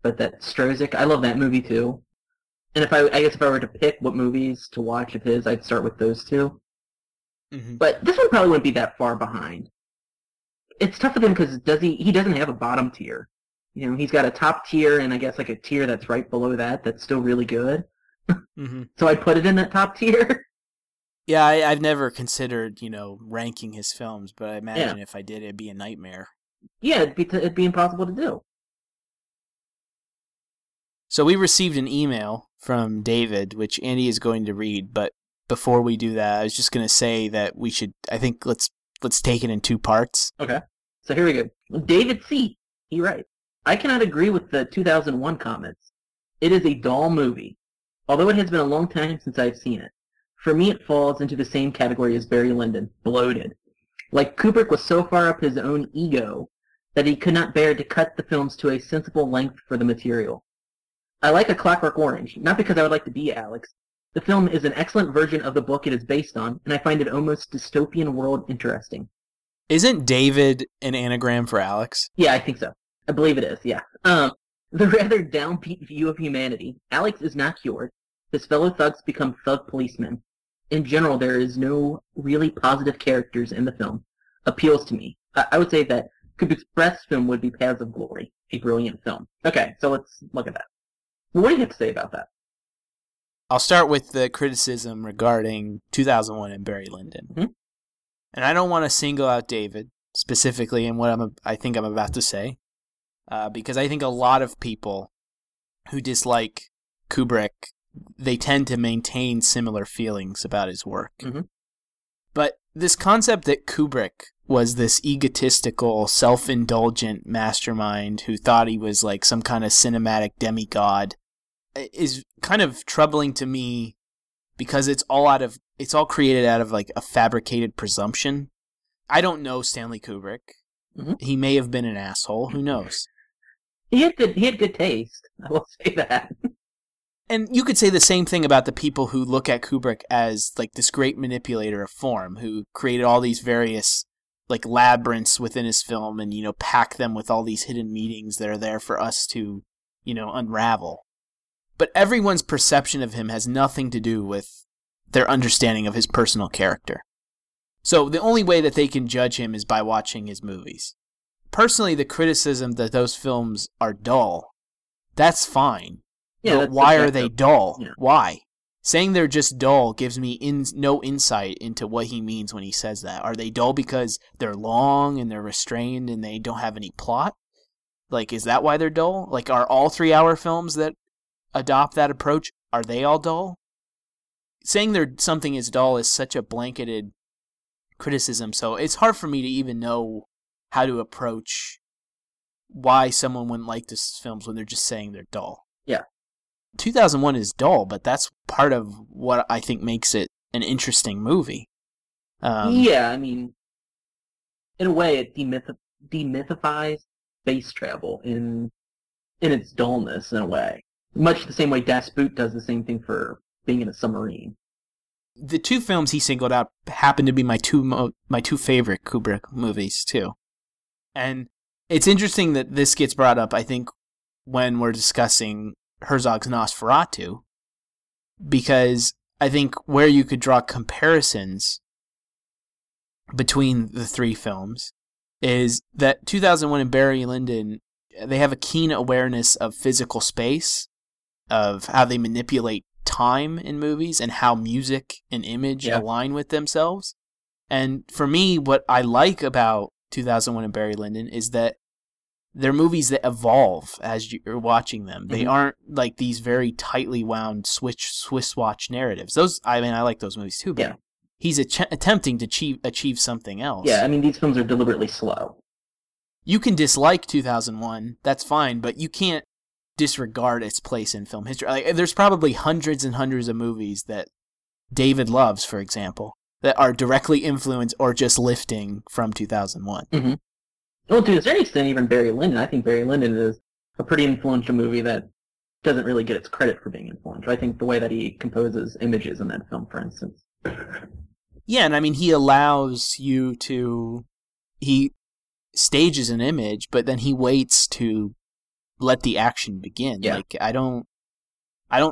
but that Strozek, I love that movie too. And if I were to pick what movies to watch of his, I'd start with those two. Mm-hmm. But this one probably wouldn't be that far behind. It's tough with him because he doesn't have a bottom tier. You know, he's got a top tier and I guess a tier that's right below that that's still really good. Mm-hmm. So I'd put it in that top tier. Yeah, I've never considered, ranking his films, but I imagine if I did, it'd be a nightmare. Yeah, it'd be impossible to do. So we received an email from David, which Andy is going to read, but before we do that, I was just going to say that I think let's let's take it in two parts. Okay. So here we go. David C. He writes, I cannot agree with the 2001 comments. It is a dull movie, although it has been a long time since I've seen it. For me, it falls into the same category as Barry Lyndon, bloated. Like Kubrick was so far up his own ego that he could not bear to cut the films to a sensible length for the material. I like A Clockwork Orange, not because I would like to be Alex. The film is an excellent version of the book it is based on, and I find it almost dystopian world interesting. Isn't David an anagram for Alex? Yeah, I think so. I believe it is, yeah. The rather downbeat view of humanity. Alex is not cured. His fellow thugs become thug policemen. In general, there is no really positive characters in the film. Appeals to me. I would say that Kubrick's best film would be Paths of Glory, a brilliant film. Okay, so let's look at that. What do you have to say about that? I'll start with the criticism regarding 2001 and Barry Lyndon. Mm-hmm. And I don't want to single out David specifically in what I think I'm about to say, because I think a lot of people who dislike Kubrick, they tend to maintain similar feelings about his work. Mm-hmm. But this concept that Kubrick was this egotistical, self-indulgent mastermind who thought he was like some kind of cinematic demigod is kind of troubling to me, because it's all created out of like a fabricated presumption. I don't know Stanley Kubrick. Mm-hmm. He may have been an asshole. Who knows? He had good taste. I will say that. And you could say the same thing about the people who look at Kubrick as like this great manipulator of form, who created all these various like labyrinths within his film and, you know, pack them with all these hidden meanings that are there for us to, you know, unravel. But everyone's perception of him has nothing to do with their understanding of his personal character. So the only way that they can judge him is by watching his movies. Personally, the criticism that those films are dull, that's fine. Yeah, but why are they dull? Yeah. Why? Saying they're just dull gives me no insight into what he means when he says that. Are they dull because they're long and they're restrained and they don't have any plot? Like, is that why they're dull? Like, are all 3-hour films that adopt that approach, are they all dull? Saying something is dull is such a blanketed criticism, so it's hard for me to even know how to approach why someone wouldn't like these films when they're just saying they're dull. Yeah. 2001 is dull, but that's part of what I think makes it an interesting movie. Yeah, I mean, in a way, it demythifies space travel in its dullness, in a way. Much the same way Das Boot does the same thing for being in a submarine. The two films he singled out happen to be my two favorite Kubrick movies, too. And it's interesting that this gets brought up, I think, when we're discussing Herzog's Nosferatu, because I think where you could draw comparisons between the three films is that 2001 and Barry Lyndon, they have a keen awareness of physical space, of how they manipulate time in movies, and how music and image align with themselves. And for me, what I like about 2001 and Barry Lyndon is that they're movies that evolve as you're watching them. They aren't like these very tightly wound Swiss watch narratives. Those, I mean, I like those movies too, but he's attempting to achieve something else. Yeah, I mean, these films are deliberately slow. You can dislike 2001, that's fine, but you can't disregard its place in film history. Like, there's probably hundreds and hundreds of movies that David loves, for example, that are directly influenced or just lifting from 2001. Mm-hmm. Well, to a certain extent, even Barry Lyndon. I think Barry Lyndon is a pretty influential movie that doesn't really get its credit for being influential. I think the way that he composes images in that film, for instance. Yeah, and I mean, he allows you to... He stages an image, but then he waits to let the action begin. Yeah. Like, I don't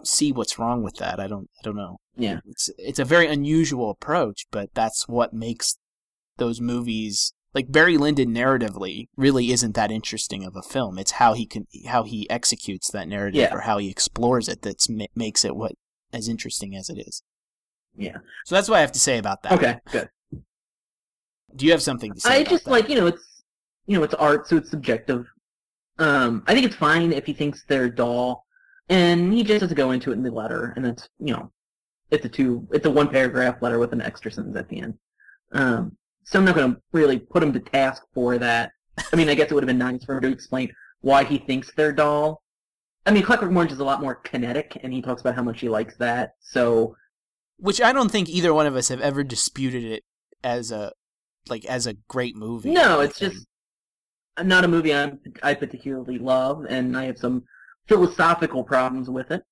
see what's wrong with that. I don't know. Yeah. It's a very unusual approach, but that's what makes those movies... Like, Barry Lyndon narratively really isn't that interesting of a film. It's how he executes that narrative or how he explores it that makes it what as interesting as it is. Yeah. So that's what I have to say about that. Okay, good. Do you have something to say about that? Like, it's art, so it's subjective. I think it's fine if he thinks they're dull, and he just doesn't go into it in the letter, and that's, it's a one-paragraph letter with an extra sentence at the end. So I'm not going to really put him to task for that. I mean, I guess it would have been nice for him to explain why he thinks they're dull. I mean, Clockwork Orange is a lot more kinetic, and he talks about how much he likes that, so... Which I don't think either one of us have ever disputed it as a great movie. No, it's just not a movie I particularly love, and I have some philosophical problems with it.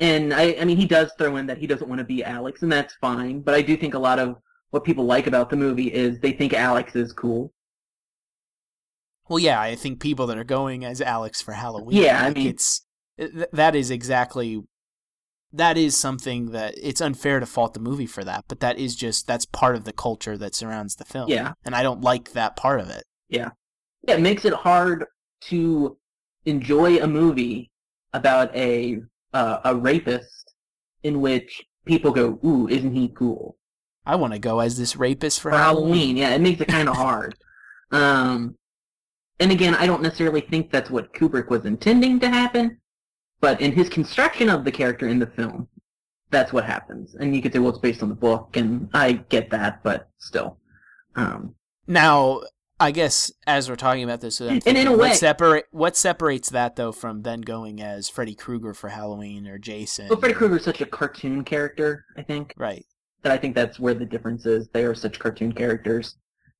And, I mean, he does throw in that he doesn't want to be Alex, and that's fine, but I do think a lot of what people like about the movie is they think Alex is cool. Well, yeah, I think people that are going as Alex for Halloween. Yeah, I mean, that is something that it's unfair to fault the movie for that, but that's part of the culture that surrounds the film. Yeah. And I don't like that part of it. Yeah. Yeah, it makes it hard to enjoy a movie about a rapist in which people go, ooh, isn't he cool? I want to go as this rapist for Halloween. Yeah, it makes it kind of hard. And again, I don't necessarily think that's what Kubrick was intending to happen, but in his construction of the character in the film, that's what happens. And you could say, well, it's based on the book, and I get that, but still. Now, I guess as we're talking about this, what separates that, though, from then going as Freddy Krueger for Halloween or Jason? Well, Freddy Krueger's such a cartoon character, I think. Right. That I think that's where the difference is. They are such cartoon characters.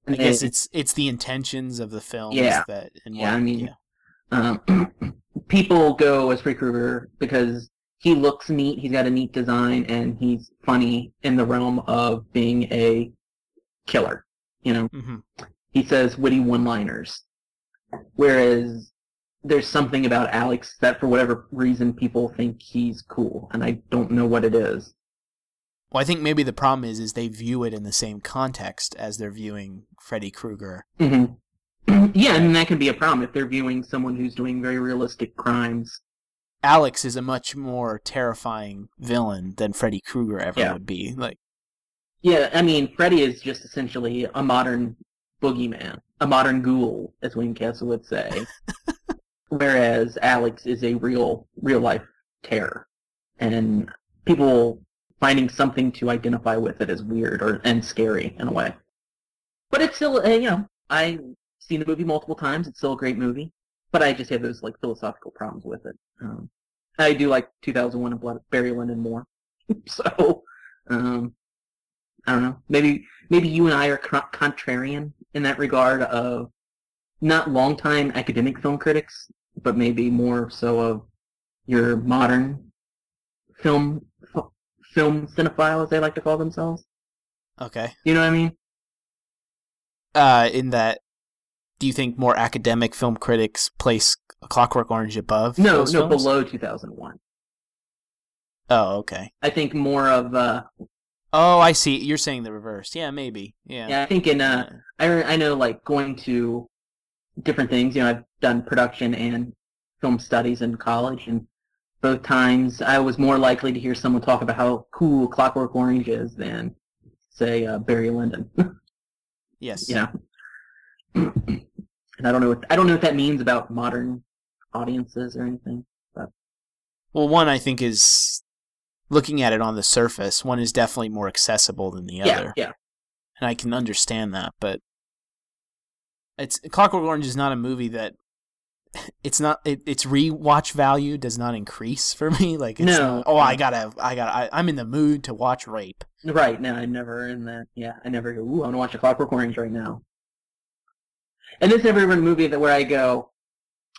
I guess it's the intentions of the film. Yeah. People go as Freddy Krueger because he looks neat, he's got a neat design, and he's funny in the realm of being a killer, you know? Mm-hmm. He says witty one-liners, whereas there's something about Alex that for whatever reason people think he's cool, and I don't know what it is. Well, I think maybe the problem is they view it in the same context as they're viewing Freddy Krueger. Mm-hmm. Yeah, and that can be a problem if they're viewing someone who's doing very realistic crimes. Alex is a much more terrifying villain than Freddy Krueger ever would be. Yeah, I mean, Freddy is just essentially a modern boogeyman, a modern ghoul, as Wayne Castle would say, whereas Alex is a real-life terror, and people finding something to identify with it is weird and scary in a way. But it's still, I've seen the movie multiple times. It's still a great movie. But I just have those, philosophical problems with it. I do like 2001 and Barry Lyndon more. So, I don't know. Maybe you and I are contrarian in that regard of not longtime academic film critics, but maybe more so of your modern film cinephiles, they like to call themselves. Okay. You know what I mean? In that, do you think more academic film critics place A Clockwork Orange above? No, below 2001. Oh, okay. I think more of... Oh, I see. You're saying the reverse. Yeah, maybe. Yeah. Yeah, I think in... I know, going to different things. I've done production and film studies in college, and both times, I was more likely to hear someone talk about how cool Clockwork Orange is than, say, Barry Lyndon. Yes. Yeah. And I don't know what that means about modern audiences or anything. But. Well, one I think is looking at it on the surface. One is definitely more accessible than the other. Yeah. And I can understand that, but Clockwork Orange is not a movie that. It's not. Its rewatch value does not increase for me. I'm in the mood to watch rape. Right. No, I never in that. Yeah, I never go. Ooh, I want to watch A Clockwork Orange right now. And this is every movie where I go.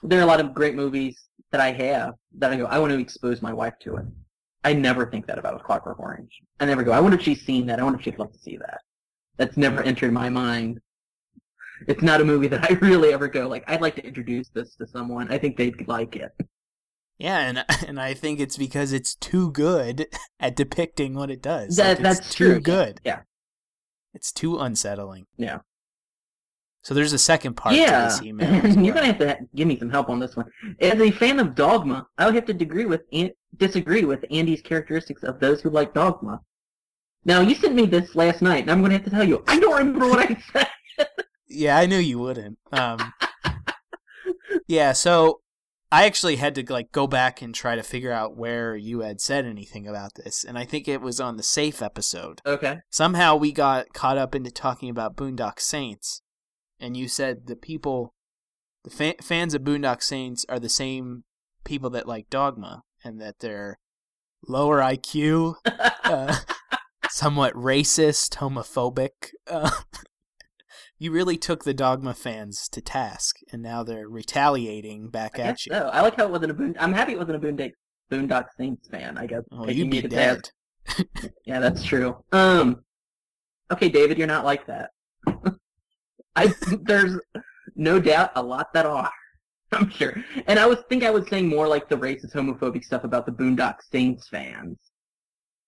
There are a lot of great movies that I have that I go. I want to expose my wife to it. I never think that about A Clockwork Orange. I never go. I wonder if she's seen that. I wonder if she'd love to see that. That's never entered my mind. It's not a movie that I really ever go, I'd like to introduce this to someone. I think they'd like it. Yeah, and I think it's because it's too good at depicting what it does. That's true. Too good. Yeah. It's too unsettling. Yeah. So there's a second part to this email. Well. You're going to have to give me some help on this one. As a fan of Dogma, I would have to disagree with Andy's characteristics of those who like Dogma. Now, you sent me this last night, and I'm going to have to tell you, I don't remember what I said. Yeah, I knew you wouldn't. So I actually had to like go back and try to figure out where you had said anything about this, and I think it was on the Safe episode. Okay. Somehow we got caught up into talking about Boondock Saints, and you said the people, the fans of Boondock Saints are the same people that like Dogma, and that they're lower IQ, somewhat racist, homophobic. You really took the Dogma fans to task, and now they're retaliating back at you. So. I like how it wasn't a I'm happy it wasn't a Boondock Saints fan, I guess. Well, you'd be dead. Yeah, that's true. Okay, David, you're not like that. There's no doubt a lot that are, I'm sure. And I was saying more like the racist, homophobic stuff about the Boondock Saints fans.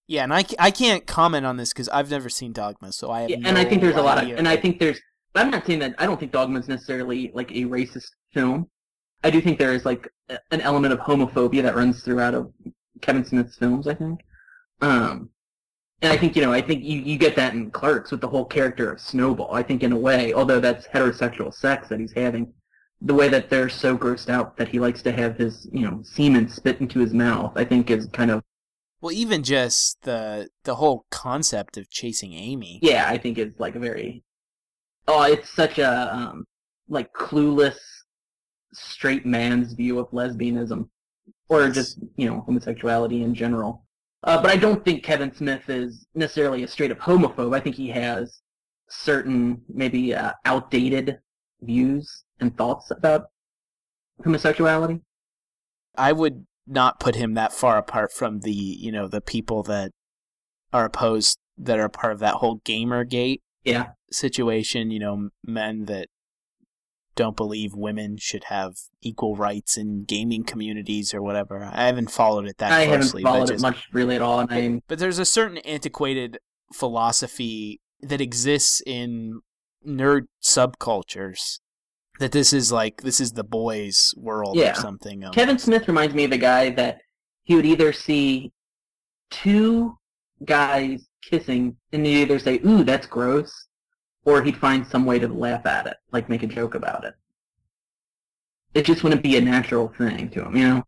Yeah, and I can't comment on this because I've never seen Dogma, so I have no idea. And I think there's a lot of... And I think there's... I'm not saying that... I don't think Dogma is necessarily, like, a racist film. I do think there is, like, an element of homophobia that runs throughout of Kevin Smith's films, I think. And I think, you know, you get that in Clerks with the whole character of Snowball. I think, in a way, although that's heterosexual sex that he's having, the way that they're so grossed out that he likes to have his, you know, semen spit into his mouth, I think is kind of... Well, even just the whole concept of Chasing Amy. Yeah, I think it's like a very... Oh, it's such a, like, clueless straight man's view of lesbianism. Or just, you know, homosexuality in general. But I don't think Kevin Smith is necessarily a straight-up homophobe. I think he has certain, maybe, outdated views and thoughts about homosexuality. I would... not put him that far apart from the, you know, the people that are opposed, that are part of that whole Gamergate situation, you know, men that don't believe women should have equal rights in gaming communities or whatever. I haven't followed it that closely. I haven't followed it much really at all. But there's a certain antiquated philosophy that exists in nerd subcultures. That this is the boys' world or something. Kevin Smith reminds me of a guy that he would either see two guys kissing and he'd either say, ooh, that's gross, or he'd find some way to laugh at it, like make a joke about it. It just wouldn't be a natural thing to him, you know?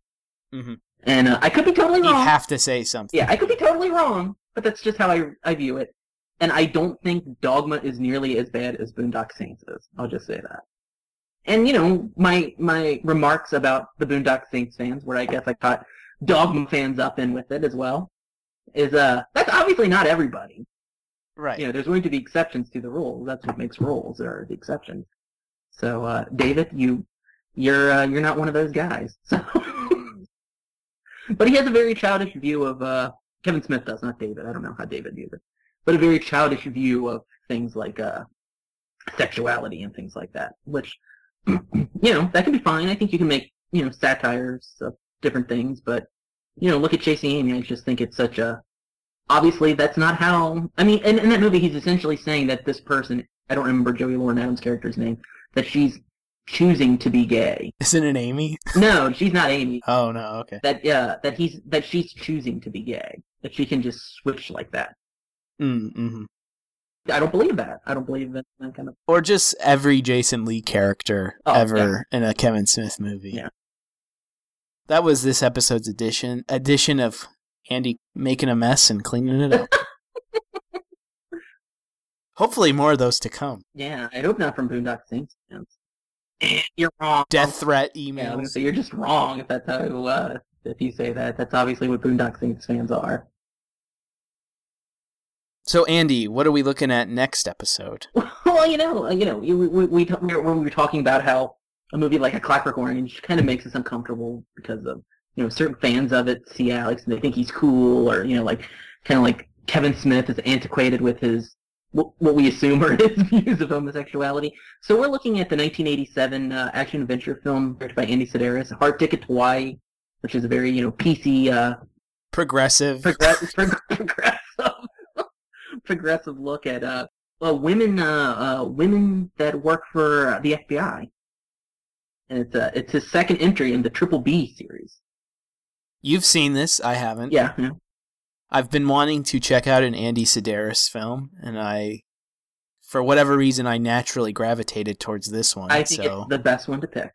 Mm-hmm. And I could be totally wrong. You have to say something. Yeah, I could be totally wrong, but that's just how I view it. And I don't think Dogma is nearly as bad as Boondock Saints is. I'll just say that. And, you know, my remarks about the Boondock Saints fans, where I guess I caught Dogma fans up in with it as well, is that's obviously not everybody. Right. You know, there's going to be exceptions to the rules. That's what makes rules, are the exceptions. So, David, you're not one of those guys. So. But he has a very childish view of, Kevin Smith does, not David. I don't know how David views it. But a very childish view of things like sexuality and things like that, which... you know, that can be fine. I think you can make, you know, satires of different things, but, you know, look at Chasing Amy. I just think it's such a... Obviously, that's not how... I mean, in that movie, he's essentially saying that this person, I don't remember Joey Lauren Adams' character's name, that she's choosing to be gay. Isn't it Amy? No, she's not Amy. Oh, no, okay. That she's choosing to be gay. That she can just switch like that. Mm-hmm. I don't believe that. I don't believe in that kind of... Or just every Jason Lee character ever in a Kevin Smith movie. Yeah. That was this episode's edition of Andy making a mess and cleaning it up. Hopefully more of those to come. Yeah, I hope not from Boondock Saints. You're wrong. Death threat emails. Yeah, so you're just wrong if that's how... if you say that. That's obviously what Boondock Saints fans are. So, Andy, what are we looking at next episode? Well, you know, we were talking about how a movie like A Clockwork Orange kind of makes us uncomfortable because of, you know, certain fans of it see Alex and they think he's cool, or, you know, like kind of like Kevin Smith is antiquated with his what we assume are his views of homosexuality. So we're looking at the 1987 action-adventure film directed by Andy Sidaris, Hard Ticket to Hawaii, which is a very, you know, PC... progressive. Progressive look at women that work for the FBI, and it's his second entry in the Triple B series. You've seen this, I haven't. Yeah, no. I've been wanting to check out an Andy Sidaris film, and I, for whatever reason, I naturally gravitated towards this one. I think it's the best one to pick.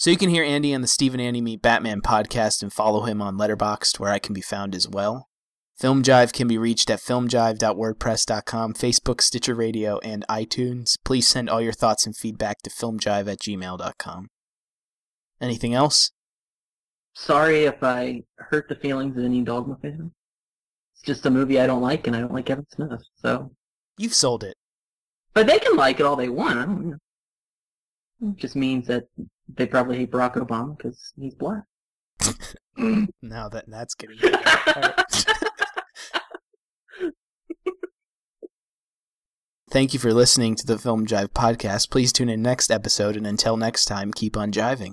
So you can hear Andy on the Steve and Andy Meet Batman podcast and follow him on Letterboxd, where I can be found as well. Film Jive can be reached at filmjive.wordpress.com, Facebook, Stitcher Radio, and iTunes. Please send all your thoughts and feedback to filmjive@gmail.com. Anything else? Sorry if I hurt the feelings of any Dogma fan. It's just a movie I don't like, and I don't like Kevin Smith, so... You've sold it. But they can like it all they want. I don't know. It just means that they probably hate Barack Obama because he's black. Now that's getting bad. All right. [laughs] Thank you for listening to the Film Jive podcast. Please tune in next episode, and until next time, keep on jiving.